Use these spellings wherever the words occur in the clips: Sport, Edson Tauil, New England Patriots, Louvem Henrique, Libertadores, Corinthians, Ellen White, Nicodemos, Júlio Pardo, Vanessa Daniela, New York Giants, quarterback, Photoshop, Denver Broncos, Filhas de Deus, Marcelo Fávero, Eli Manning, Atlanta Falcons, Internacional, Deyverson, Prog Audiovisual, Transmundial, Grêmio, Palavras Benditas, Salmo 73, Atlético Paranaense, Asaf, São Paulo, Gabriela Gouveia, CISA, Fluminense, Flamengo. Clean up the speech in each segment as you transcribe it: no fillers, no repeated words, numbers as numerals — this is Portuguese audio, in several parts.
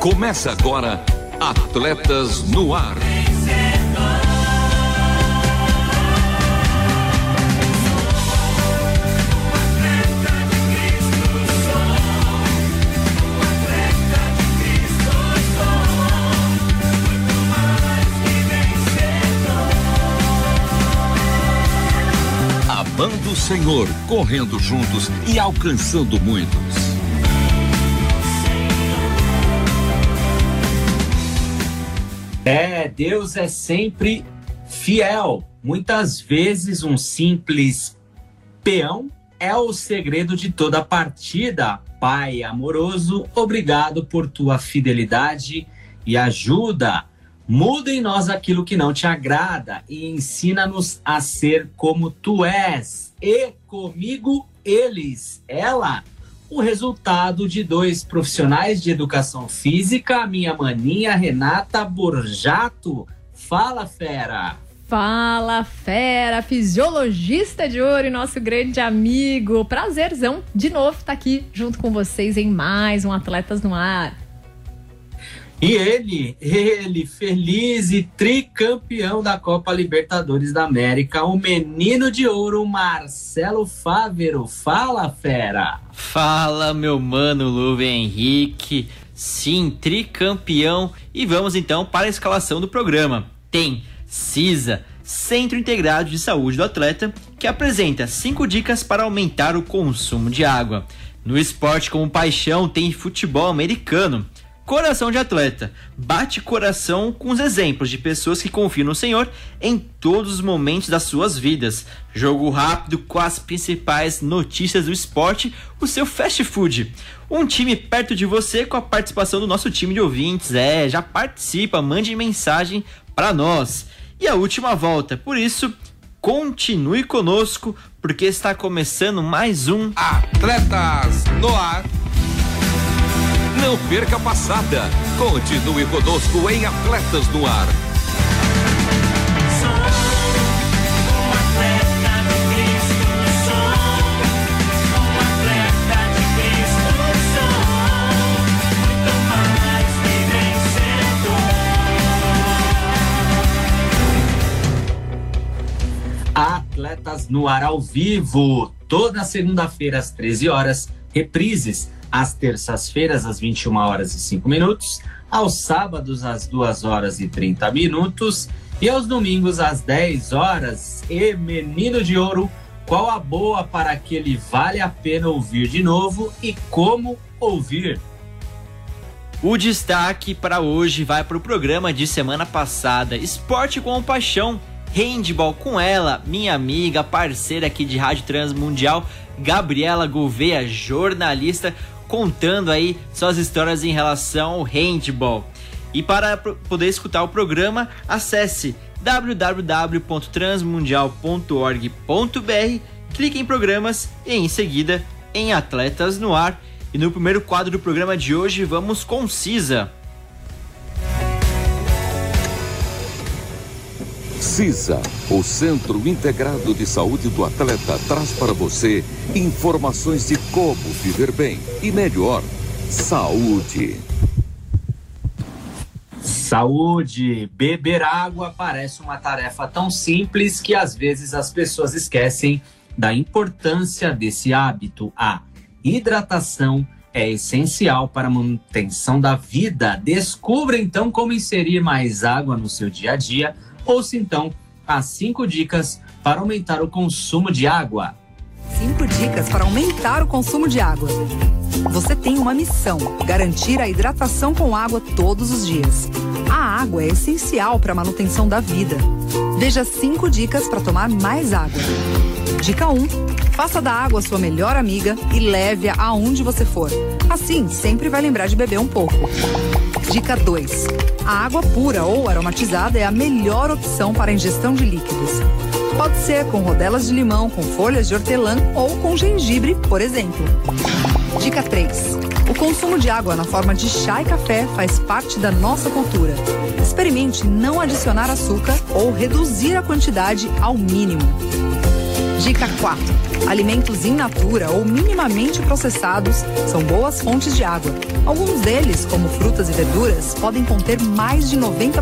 Começa agora Atletas no Ar. Amando o Senhor, correndo juntos e alcançando muitos. Deus é sempre fiel. Muitas vezes um simples peão é o segredo de toda partida. Pai amoroso, obrigado por tua fidelidade e ajuda. Muda em nós aquilo que não te agrada e ensina-nos a ser como tu és. E comigo, eles, ela, o resultado de dois profissionais de educação física, minha maninha Renata Burjato. Fala, fera! Fala, fera! Fisiologista de ouro e nosso grande amigo. Prazerzão de novo estar aqui junto com vocês em mais um Atletas no Ar. E ele, feliz e tricampeão da Copa Libertadores da América, o menino de ouro, Marcelo Fávero. Fala, fera! Fala, meu mano Louvem Henrique. Sim, tricampeão. E vamos então para a escalação do programa. Tem CISA, Centro Integrado de Saúde do Atleta, que apresenta 5 dicas para aumentar o consumo de água. No esporte como paixão tem futebol americano. Coração de Atleta, bate coração com os exemplos de pessoas que confiam no Senhor em todos os momentos das suas vidas. Jogo rápido com as principais notícias do esporte, o seu fast food. Um time perto de você com a participação do nosso time de ouvintes. Já participa, mande mensagem para nós. E a última volta, por isso, continue conosco, porque está começando mais um Atletas no Ar. Não perca a passada. Continue conosco em Atletas no Ar. Atletas no Ar ao vivo, toda segunda-feira às 13 horas, reprises às terças-feiras, às 21 horas e 5 minutos, aos sábados, às 2 horas e 30 minutos, e aos domingos, às 10 horas. E, menino de ouro, qual a boa para que ele vale a pena ouvir de novo e como ouvir? O destaque para hoje vai para o programa de semana passada, Esporte com Paixão, Handball com ela, minha amiga, parceira aqui de Rádio Transmundial, Gabriela Gouveia, jornalista, contando aí suas histórias em relação ao handball. E para poder escutar o programa, acesse www.transmundial.org.br, clique em programas e em seguida em Atletas no Ar. E no primeiro quadro do programa de hoje vamos com CISA. CISA, o Centro Integrado de Saúde do Atleta, traz para você informações de como viver bem e melhor. Saúde. Saúde. Beber água parece uma tarefa tão simples que às vezes as pessoas esquecem da importância desse hábito. A hidratação é essencial para a manutenção da vida. Descubra então como inserir mais água no seu dia a dia. Ouça então as 5 dicas para aumentar o consumo de água. 5 dicas para aumentar o consumo de água. Você tem uma missão: garantir a hidratação com água todos os dias. A água é essencial para a manutenção da vida. Veja 5 dicas para tomar mais água. Dica 1. Faça da água sua melhor amiga e leve-a aonde você for. Assim, sempre vai lembrar de beber um pouco. Dica 2. A água pura ou aromatizada é a melhor opção para a ingestão de líquidos. Pode ser com rodelas de limão, com folhas de hortelã ou com gengibre, por exemplo. Dica 3. O consumo de água na forma de chá e café faz parte da nossa cultura. Experimente não adicionar açúcar ou reduzir a quantidade ao mínimo. Dica 4. Alimentos in natura ou minimamente processados são boas fontes de água. Alguns deles, como frutas e verduras, podem conter mais de 90%.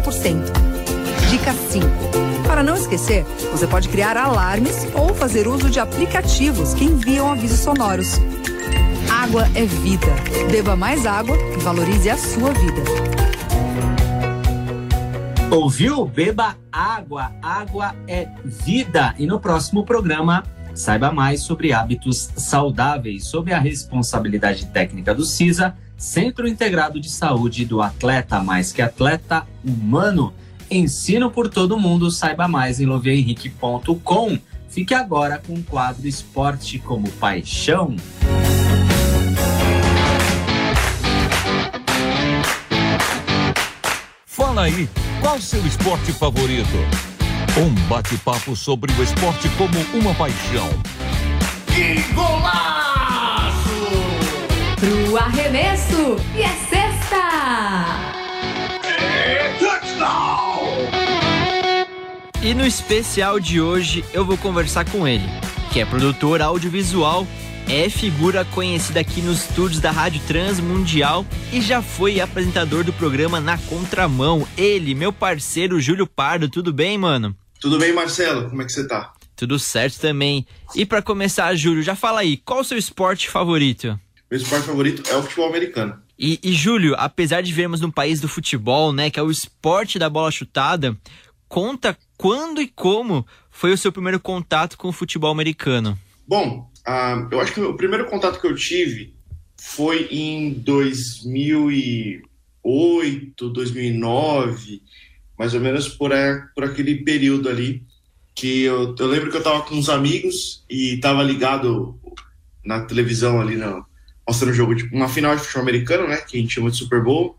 Dica 5. Para não esquecer, você pode criar alarmes ou fazer uso de aplicativos que enviam avisos sonoros. Água é vida. Beba mais água e valorize a sua vida. Ouviu? Beba água. Água é vida. E no próximo programa, saiba mais sobre hábitos saudáveis, sob a responsabilidade técnica do CISA, Centro Integrado de Saúde do Atleta, mais que atleta humano. Ensino por todo mundo, saiba mais em louvemhenrique.com. Fique agora com o quadro Esporte como Paixão. Fala aí, qual seu esporte favorito? Um bate-papo sobre o esporte como uma paixão. Que golaço! Pro arremesso e é sexta! E no especial de hoje eu vou conversar com ele, que é produtor audiovisual, é figura conhecida aqui nos estúdios da Rádio Transmundial e já foi apresentador do programa Na Contramão. Ele, meu parceiro Júlio Pardo, tudo bem, mano? Tudo bem, Marcelo, como é que você tá? Tudo certo também. E pra começar, Júlio, já fala aí, qual o seu esporte favorito? Meu esporte favorito é o futebol americano. E Júlio, apesar de vivermos num país do futebol, né, que é o esporte da bola chutada, conta quando e como foi o seu primeiro contato com o futebol americano? Bom, eu acho que o primeiro contato que eu tive foi em 2008, 2009, mais ou menos por aquele período ali, que eu lembro que eu estava com uns amigos e estava ligado na televisão ali, mostrando o jogo, tipo, uma final de futebol americano, né, que a gente chama de Super Bowl.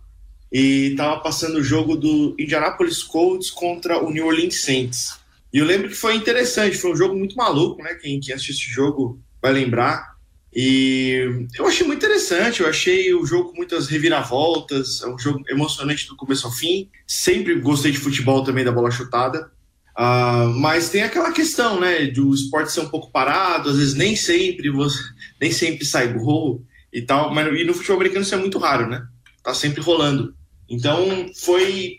E tava passando o jogo do Indianapolis Colts contra o New Orleans Saints. E eu lembro que foi interessante, foi um jogo muito maluco, né? Quem assiste esse jogo vai lembrar. E eu achei muito interessante, eu achei o jogo com muitas reviravoltas, é um jogo emocionante do começo ao fim. Sempre gostei de futebol também, da bola chutada. Mas tem aquela questão, né? Do esporte ser um pouco parado, às vezes nem sempre sai gol e tal. Mas, e no futebol americano isso é muito raro, né? Tá sempre rolando. Então foi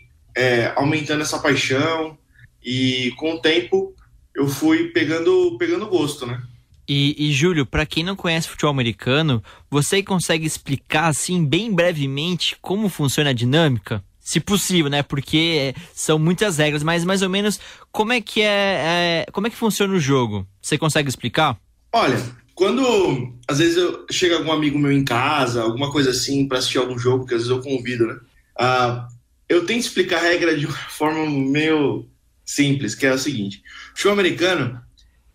aumentando essa paixão e com o tempo eu fui pegando gosto, né? E Júlio, para quem não conhece futebol americano, você consegue explicar assim bem brevemente como funciona a dinâmica? Se possível, né? Porque são muitas regras, mas mais ou menos como é que funciona o jogo? Você consegue explicar? Olha, quando, às vezes, chega algum amigo meu em casa, alguma coisa assim, pra assistir algum jogo, que às vezes eu convido, né? Eu tento explicar a regra de uma forma meio simples, que é o seguinte. O futebol americano,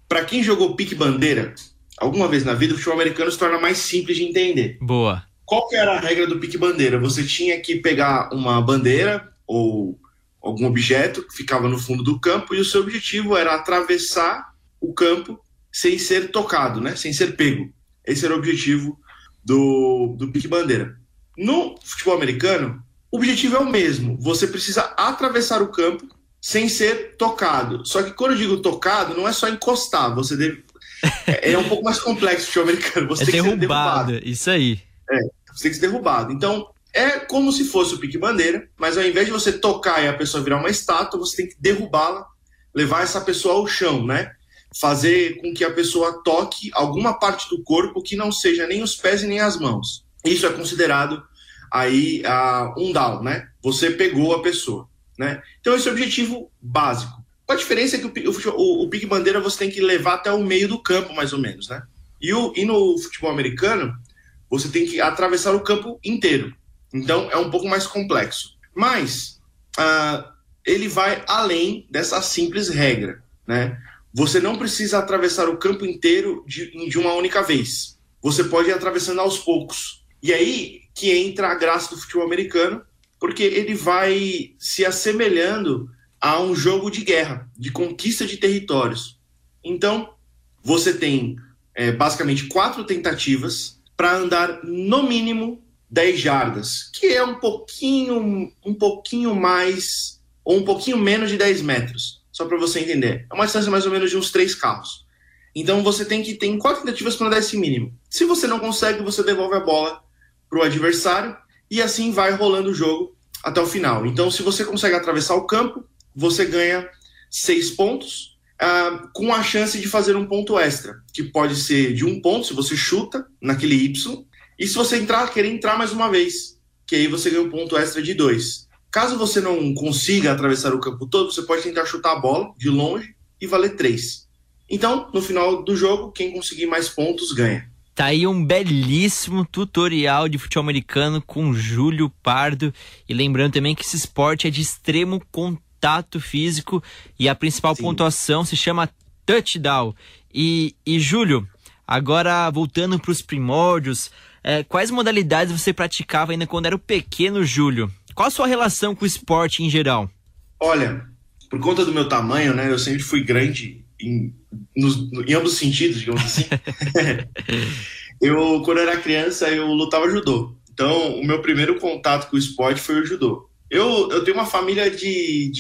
pra quem jogou pique-bandeira, alguma vez na vida, o futebol americano se torna mais simples de entender. Boa. Qual que era a regra do pique-bandeira? Você tinha que pegar uma bandeira ou algum objeto que ficava no fundo do campo e o seu objetivo era atravessar o campo sem ser tocado, né? Sem ser pego. Esse era o objetivo do pique-bandeira. No futebol americano, o objetivo é o mesmo. Você precisa atravessar o campo sem ser tocado. Só que quando eu digo tocado, não é só encostar. Você deve... É um pouco mais complexo o futebol americano. Você tem que ser derrubado. Isso aí. Você tem que ser derrubado. Então, é como se fosse o pique-bandeira, mas ao invés de você tocar e a pessoa virar uma estátua, você tem que derrubá-la, levar essa pessoa ao chão, né? Fazer com que a pessoa toque alguma parte do corpo que não seja nem os pés e nem as mãos. Isso é considerado aí um down, né? Você pegou a pessoa, né? Então esse é o objetivo básico. A diferença é que o pique-bandeira você tem que levar até o meio do campo, mais ou menos, né? E no futebol americano, você tem que atravessar o campo inteiro. Então é um pouco mais complexo. Mas ele vai além dessa simples regra, né? Você não precisa atravessar o campo inteiro de uma única vez. Você pode ir atravessando aos poucos. E aí que entra a graça do futebol americano, porque ele vai se assemelhando a um jogo de guerra, de conquista de territórios. Então, você tem basicamente 4 tentativas para andar no mínimo 10 jardas, que é um pouquinho mais ou um pouquinho menos de 10 metros. Só para você entender, é uma distância mais ou menos de uns 3 carros. Então você tem que ter 4 tentativas para dar esse mínimo. Se você não consegue, você devolve a bola para o adversário e assim vai rolando o jogo até o final. Então se você consegue atravessar o campo, você ganha 6 pontos com a chance de fazer um ponto extra, que pode ser de 1 ponto se você chuta naquele Y, e se você querer entrar mais uma vez, que aí você ganha um ponto extra de 2. Caso você não consiga atravessar o campo todo, você pode tentar chutar a bola de longe e valer 3. Então, no final do jogo, quem conseguir mais pontos ganha. Tá aí um belíssimo tutorial de futebol americano com Júlio Pardo. E lembrando também que esse esporte é de extremo contato físico e a principal pontuação se chama touchdown. E Júlio, agora voltando para os primórdios, quais modalidades você praticava ainda quando era o pequeno Júlio? Qual a sua relação com o esporte em geral? Olha, por conta do meu tamanho, né, eu sempre fui grande em ambos os sentidos, digamos assim. Quando eu era criança, eu lutava judô. Então, o meu primeiro contato com o esporte foi o judô. Eu tenho uma família de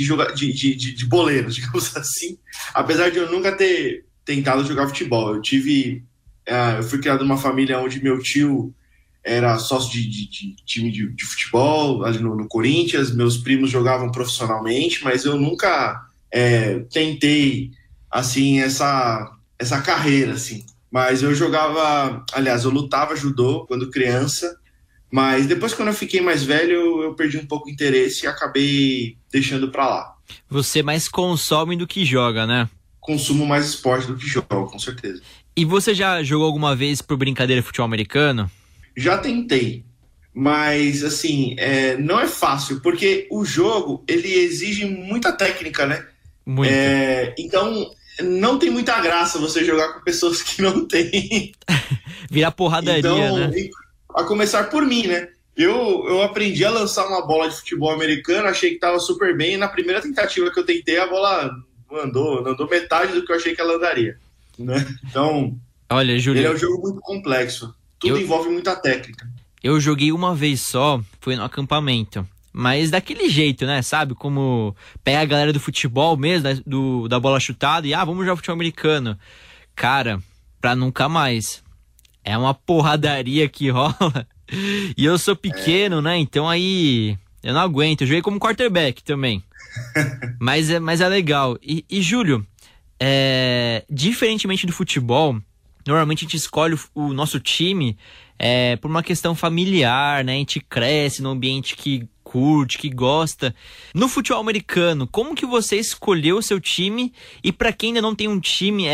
boleiros, digamos assim. Apesar de eu nunca ter tentado jogar futebol. Eu fui criado numa família onde meu tio era sócio de time de futebol, ali no Corinthians. Meus primos jogavam profissionalmente, mas eu nunca tentei assim, essa carreira, assim. Mas eu jogava, aliás, eu lutava judô quando criança, mas depois, quando eu fiquei mais velho, eu perdi um pouco o interesse e acabei deixando pra lá. Você mais consome do que joga, né? Consumo mais esporte do que jogo, com certeza. E você já jogou alguma vez por brincadeira de futebol americano? Já tentei, mas assim, não é fácil, porque o jogo, ele exige muita técnica, né? Muito. Então, não tem muita graça você jogar com pessoas que não tem. Virar porradaria, então, né? A começar por mim, né? Eu aprendi a lançar uma bola de futebol americano, achei que tava super bem, e na primeira tentativa que eu tentei, a bola andou metade do que eu achei que ela andaria, né? Então, olha, Júlio, ele é um jogo muito complexo. Tudo envolve muita técnica. Eu joguei uma vez só, foi no acampamento. Mas daquele jeito, né? Sabe? Como pega a galera do futebol mesmo, da bola chutada, e vamos jogar futebol americano. Cara, pra nunca mais. É uma porradaria que rola. E eu sou pequeno, né? Então aí eu não aguento. Eu joguei como quarterback também. mas é legal. E Júlio, diferentemente do futebol, normalmente a gente escolhe o nosso time por uma questão familiar, né? A gente cresce num ambiente que curte, que gosta. No futebol americano, como que você escolheu o seu time? E para quem ainda não tem um time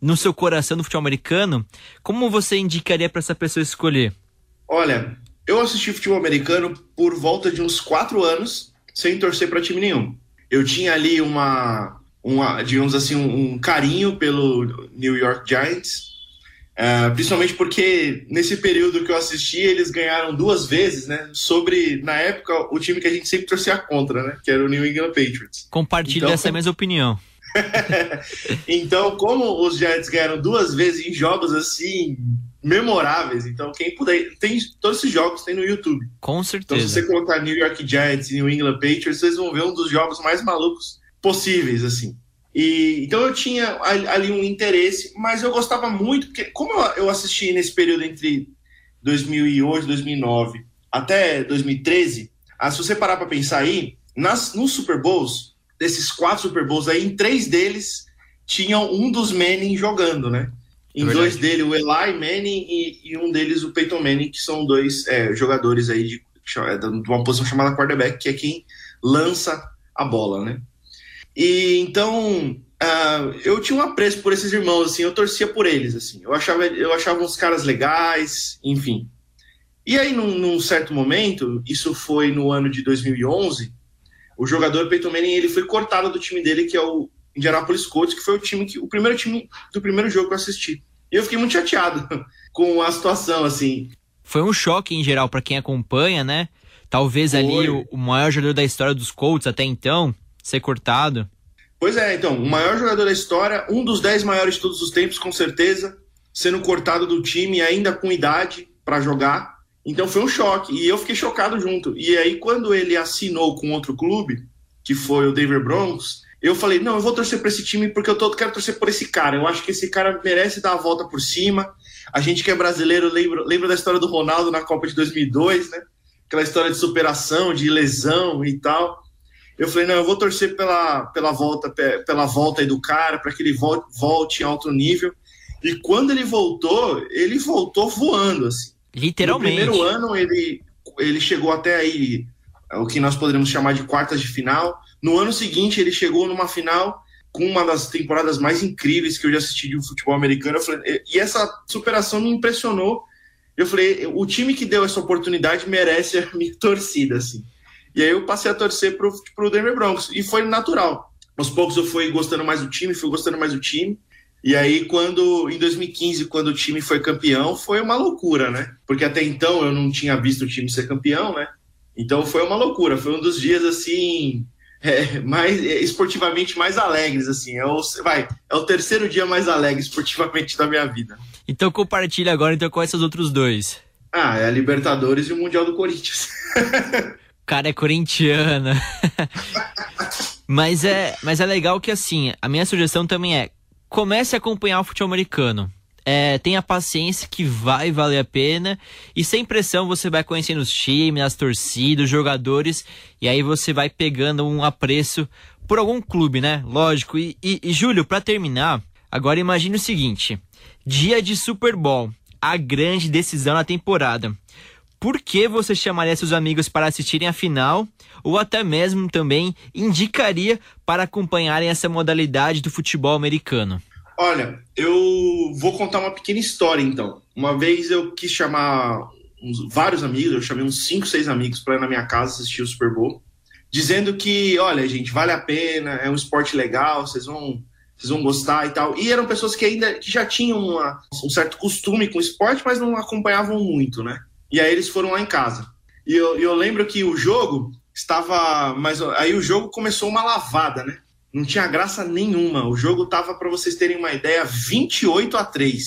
no seu coração do futebol americano, como você indicaria para essa pessoa escolher? Olha, eu assisti futebol americano por volta de uns 4 anos, sem torcer para time nenhum. Eu tinha ali digamos assim, um carinho pelo New York Giants, principalmente porque nesse período que eu assisti eles ganharam 2 vezes, né, sobre, na época, o time que a gente sempre torcia contra, né, que era o New England Patriots. Compartilho essa mesma opinião. Então, como os Giants ganharam 2 vezes em jogos assim memoráveis, então quem puder, todos esses jogos tem no YouTube. Com certeza. Então, se você colocar New York Giants e New England Patriots, vocês vão ver um dos jogos mais malucos possíveis, assim. E então eu tinha ali um interesse, mas eu gostava muito, porque como eu assisti nesse período entre 2008 e 2009 até 2013, se você parar para pensar aí, nos Super Bowls, desses 4 Super Bowls aí, em 3 deles tinham um dos Manning jogando, né? Em 2 dele o Eli Manning e um deles o Peyton Manning, que são 2 jogadores aí de uma posição chamada quarterback, que é quem lança a bola, né? E então, eu tinha um apreço por esses irmãos, assim, eu torcia por eles, assim, eu achava uns caras legais, enfim. E aí, num certo momento, isso foi no ano de 2011, o jogador Peyton Manning, ele foi cortado do time dele, que é o Indianapolis Colts, que foi o primeiro time do primeiro jogo que eu assisti. E eu fiquei muito chateado com a situação, assim. Foi um choque, em geral, pra quem acompanha, né? Talvez foi ali o maior jogador da história dos Colts até então ser cortado. Pois é, então, o maior jogador da história, um dos 10 maiores de todos os tempos, com certeza, sendo cortado do time, ainda com idade para jogar. Então foi um choque, e eu fiquei chocado junto. E aí, quando ele assinou com outro clube, que foi o Denver Broncos, eu falei, não, eu vou torcer para esse time porque quero torcer por esse cara. Eu acho que esse cara merece dar a volta por cima. A gente que é brasileiro lembra da história do Ronaldo na Copa de 2002, né? Aquela história de superação, de lesão e tal. Eu falei, não, eu vou torcer pela volta aí do cara, para que ele volte em alto nível. E quando ele voltou voando, assim. Literalmente. No primeiro ano, ele chegou até aí, o que nós poderíamos chamar de quartas de final. No ano seguinte, ele chegou numa final com uma das temporadas mais incríveis que eu já assisti de futebol americano. Eu falei, e essa superação me impressionou. Eu falei, o time que deu essa oportunidade merece a minha torcida, assim. E aí eu passei a torcer pro Denver Broncos. E foi natural. Aos poucos eu fui gostando mais do time. E aí, em 2015, quando o time foi campeão, foi uma loucura, né? Porque até então eu não tinha visto o time ser campeão, né? Então foi uma loucura. Foi um dos dias, assim, esportivamente mais alegres, assim. É o terceiro dia mais alegre esportivamente da minha vida. Então compartilha agora quais são os outros dois? É a Libertadores e o Mundial do Corinthians. O cara é corintiano. mas é legal que, assim, a minha sugestão também é: comece a acompanhar o futebol americano. Tenha paciência que vai valer a pena. E sem pressão você vai conhecendo os times, as torcidas, os jogadores. E aí você vai pegando um apreço por algum clube, né? Lógico. E Júlio, pra terminar, agora imagine o seguinte: dia de Super Bowl, a grande decisão da temporada. Por que você chamaria seus amigos para assistirem a final, ou até mesmo também indicaria para acompanharem essa modalidade do futebol americano? Olha, eu vou contar uma pequena história, então. Uma vez eu quis chamar vários amigos, eu chamei uns 5, 6 amigos para ir na minha casa assistir o Super Bowl, dizendo que, olha, gente, vale a pena, é um esporte legal, vocês vão gostar e tal. E eram pessoas que já tinham um certo costume com o esporte, mas não acompanhavam muito, né? E aí eles foram lá em casa. E eu lembro que o jogo estava... Mas aí o jogo começou uma lavada, né? Não tinha graça nenhuma. O jogo estava, para vocês terem uma ideia, 28-3.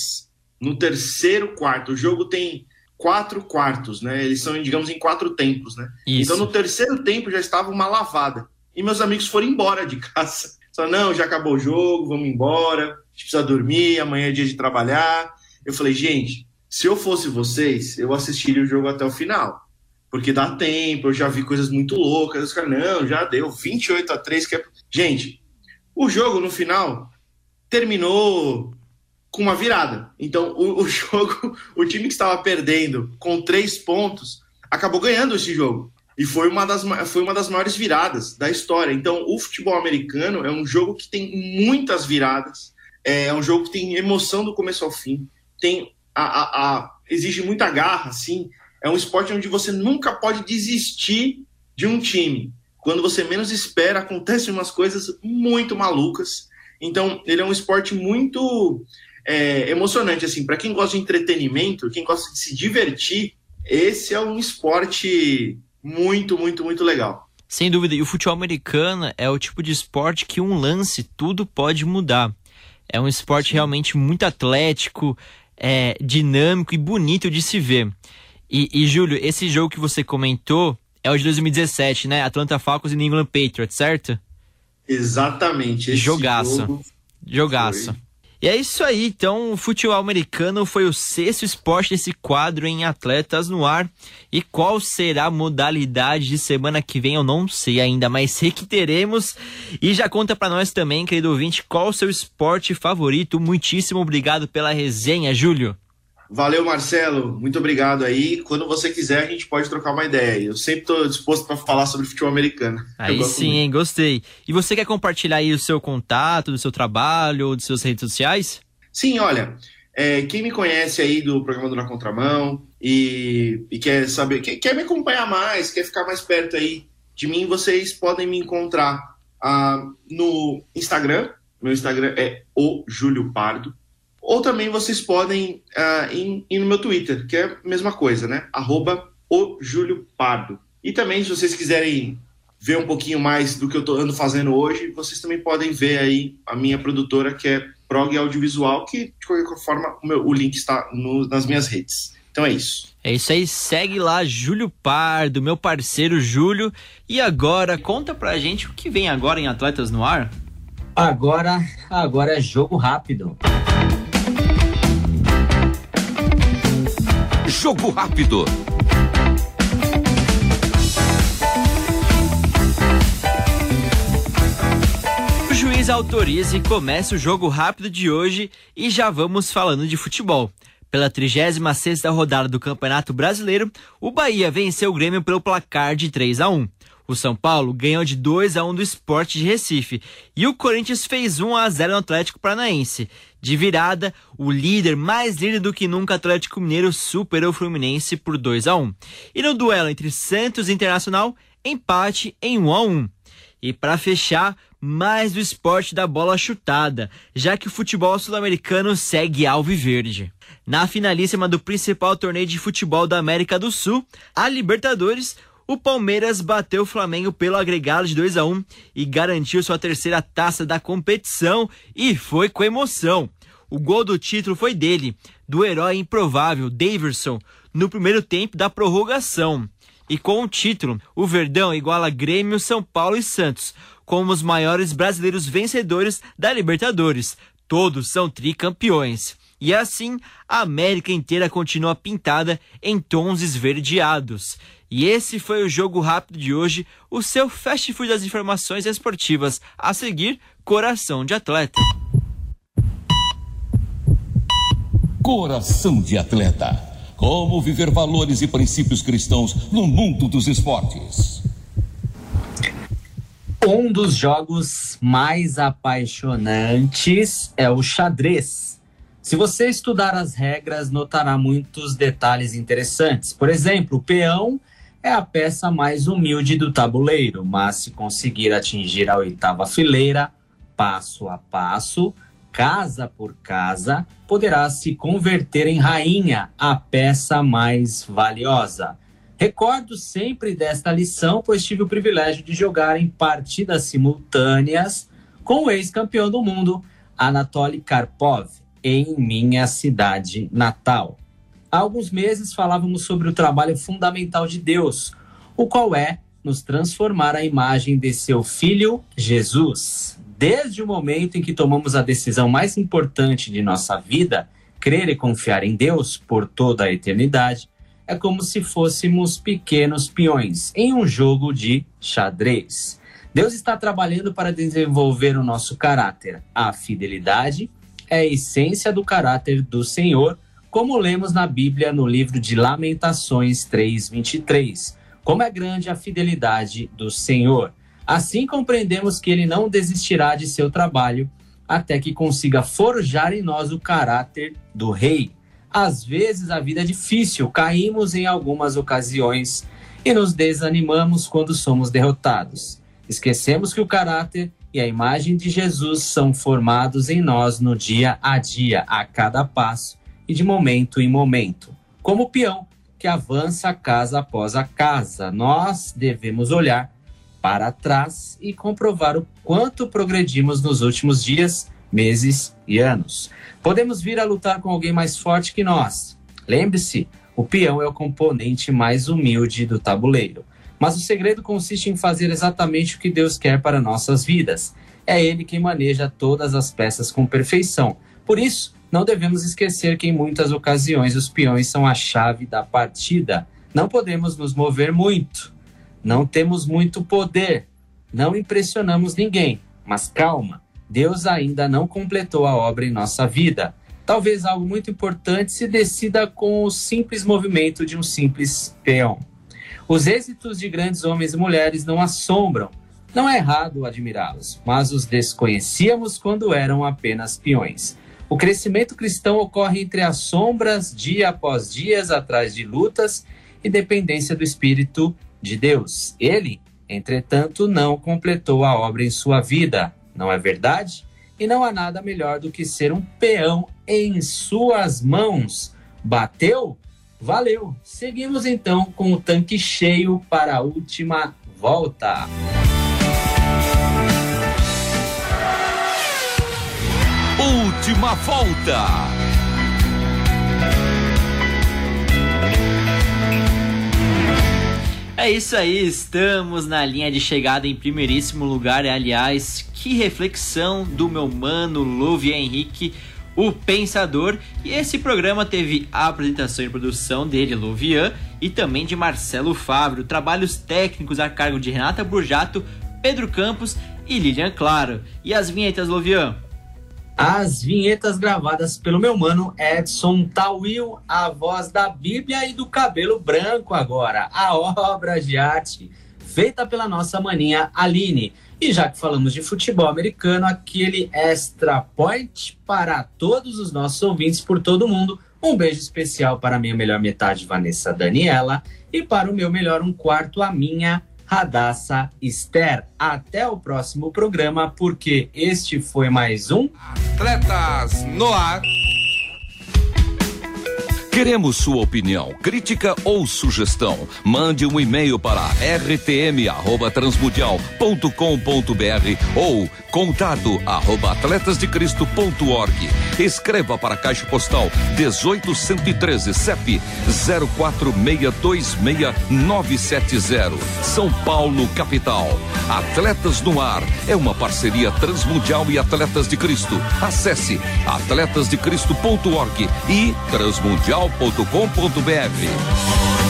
No terceiro quarto. O jogo tem 4 quartos, né? Eles são, digamos, em 4 tempos, né? Isso. Então no terceiro tempo já estava uma lavada. E meus amigos foram embora de casa. Só, não, já acabou o jogo, vamos embora. A gente precisa dormir, amanhã é dia de trabalhar. Eu falei, gente... Se eu fosse vocês, eu assistiria o jogo até o final. Porque dá tempo, eu já vi coisas muito loucas. Os caras, não, já deu 28-3. Gente, o jogo no final terminou com uma virada. Então, o time que estava perdendo com 3 pontos, acabou ganhando esse jogo. E foi uma das maiores viradas da história. Então, o futebol americano é um jogo que tem muitas viradas. É um jogo que tem emoção do começo ao fim. Tem... exige muita garra, assim. É um esporte onde você nunca pode desistir de um time. Quando você menos espera, acontecem umas coisas muito malucas. Então, ele é um esporte muito emocionante, assim. Para quem gosta de entretenimento, quem gosta de se divertir, esse é um esporte muito, muito, muito legal. Sem dúvida. E o futebol americano é o tipo de esporte que um lance, tudo pode mudar. É um esporte realmente muito atlético, dinâmico e bonito de se ver. E Júlio, esse jogo que você comentou é o de 2017, né? Atlanta Falcons e New England Patriots, certo? Exatamente. Jogaço. E é isso aí, então o futebol americano foi o 6º esporte desse quadro em Atletas no Ar. E qual será a modalidade de semana que vem, eu não sei ainda, mas sei que teremos. E já conta pra nós também, querido ouvinte, qual o seu esporte favorito. Muitíssimo obrigado pela resenha, Júlio. Valeu, Marcelo, muito obrigado aí. Quando você quiser, a gente pode trocar uma ideia. Eu sempre estou disposto para falar sobre futebol americano. Aí sim, muito. Hein? Gostei. E você quer compartilhar aí o seu contato, do seu trabalho, ou de suas redes sociais? Sim, olha, quem me conhece aí do programa do Na Contramão e quer saber, quer me acompanhar mais, quer ficar mais perto aí de mim, vocês podem me encontrar no Instagram. Meu Instagram é o Júlio Pardo. Ou também vocês podem ir no meu Twitter, que é a mesma coisa, né? @oJulioPardo. E também, se vocês quiserem ver um pouquinho mais do que eu ando fazendo hoje, vocês também podem ver aí a minha produtora, que é Prog Audiovisual, que, de qualquer forma, o link está nas minhas redes. Então é isso. É isso aí, segue lá, Júlio Pardo, meu parceiro Júlio. E agora, conta pra gente o que vem agora em Atletas no Ar. Agora é jogo rápido. Jogo rápido. O juiz autoriza e começa o jogo rápido de hoje e já vamos falando de futebol. Pela 36ª rodada do Campeonato Brasileiro, o Bahia venceu o Grêmio pelo placar de 3-1. O São Paulo ganhou de 2-1 do Sport de Recife e o Corinthians fez 1-0 no Atlético Paranaense. De virada, o líder, mais líder do que nunca, Atlético Mineiro superou o Fluminense por 2-1. E no duelo entre Santos e Internacional, empate em 1-1. E para fechar, mais do esporte da bola chutada, já que o futebol sul-americano segue alviverde. Na finalíssima do principal torneio de futebol da América do Sul, a Libertadores, o Palmeiras bateu o Flamengo pelo agregado de 2-1 e garantiu sua terceira taça da competição, e foi com emoção. O gol do título foi dele, do herói improvável Deyverson, no primeiro tempo da prorrogação. E com o título, o Verdão iguala Grêmio, São Paulo e Santos como os maiores brasileiros vencedores da Libertadores. Todos são tricampeões. E assim, a América inteira continua pintada em tons esverdeados. E esse foi o Jogo Rápido de hoje, o seu fast food das informações esportivas. A seguir, Coração de Atleta. Coração de Atleta. Como viver valores e princípios cristãos no mundo dos esportes. Um dos jogos mais apaixonantes é o xadrez. Se você estudar as regras, notará muitos detalhes interessantes. Por exemplo, o peão é a peça mais humilde do tabuleiro, mas se conseguir atingir a 8ª fileira, passo a passo, casa por casa, poderá se converter em rainha, a peça mais valiosa. Recordo sempre desta lição, pois tive o privilégio de jogar em partidas simultâneas com o ex-campeão do mundo, Anatoly Karpov, em minha cidade natal. Há alguns meses falávamos sobre o trabalho fundamental de Deus, o qual é nos transformar à imagem de seu Filho, Jesus. Desde o momento em que tomamos a decisão mais importante de nossa vida, crer e confiar em Deus por toda a eternidade, é como se fôssemos pequenos peões em um jogo de xadrez. Deus está trabalhando para desenvolver o nosso caráter. A fidelidade é a essência do caráter do Senhor, como lemos na Bíblia no livro de Lamentações 3:23. Como é grande a fidelidade do Senhor! Assim compreendemos que Ele não desistirá de seu trabalho até que consiga forjar em nós o caráter do Rei. Às vezes a vida é difícil, caímos em algumas ocasiões e nos desanimamos quando somos derrotados. Esquecemos que o caráter e a imagem de Jesus são formados em nós no dia a dia, a cada passo e de momento em momento. Como o peão que avança casa após a casa, nós devemos olhar para trás e comprovar o quanto progredimos nos últimos dias, meses e anos. Podemos vir a lutar com alguém mais forte que nós. Lembre-se, o peão é o componente mais humilde do tabuleiro. Mas o segredo consiste em fazer exatamente o que Deus quer para nossas vidas. É Ele quem maneja todas as peças com perfeição. Por isso, não devemos esquecer que em muitas ocasiões os peões são a chave da partida. Não podemos nos mover muito. Não temos muito poder. Não impressionamos ninguém. Mas calma, Deus ainda não completou a obra em nossa vida. Talvez algo muito importante se decida com o simples movimento de um simples peão. Os êxitos de grandes homens e mulheres não assombram. Não é errado admirá-los, mas os desconhecíamos quando eram apenas peões. O crescimento cristão ocorre entre as sombras, dia após dia, atrás de lutas e dependência do Espírito de Deus. Ele, entretanto, não completou a obra em sua vida, não é verdade? E não há nada melhor do que ser um peão em suas mãos. Bateu? Valeu! Seguimos então com o tanque cheio para a última volta. Última volta! É isso aí, estamos na linha de chegada em primeiríssimo lugar. Aliás, que reflexão do meu mano Louvem Henrique, o Pensador. E esse programa teve a apresentação e produção dele, Louvian, e também de Marcelo Fávero. Trabalhos técnicos a cargo de Renata Burjato, Pedro Campos e Lilian Claro. E as vinhetas, Louvian? As vinhetas gravadas pelo meu mano Edson Tauil, a voz da Bíblia e do cabelo branco agora, a obra de arte feita pela nossa maninha Aline. E já que falamos de futebol americano, aquele extra point para todos os nossos ouvintes por todo mundo. Um beijo especial para a minha melhor metade, Vanessa Daniela, e para o meu melhor um quarto, a minha Radassa Esther. Até o próximo programa, porque este foi mais um Atletas no Ar. Queremos sua opinião, crítica ou sugestão. Mande um e-mail para rtm@transmundial.com.br ou contato@atletasdecristo.org. Escreva para a Caixa Postal 18113 CEP 04626970, São Paulo, capital. Atletas no Ar é uma parceria Transmundial e Atletas de Cristo. Acesse atletasdecristo.org e transmundial.com.br.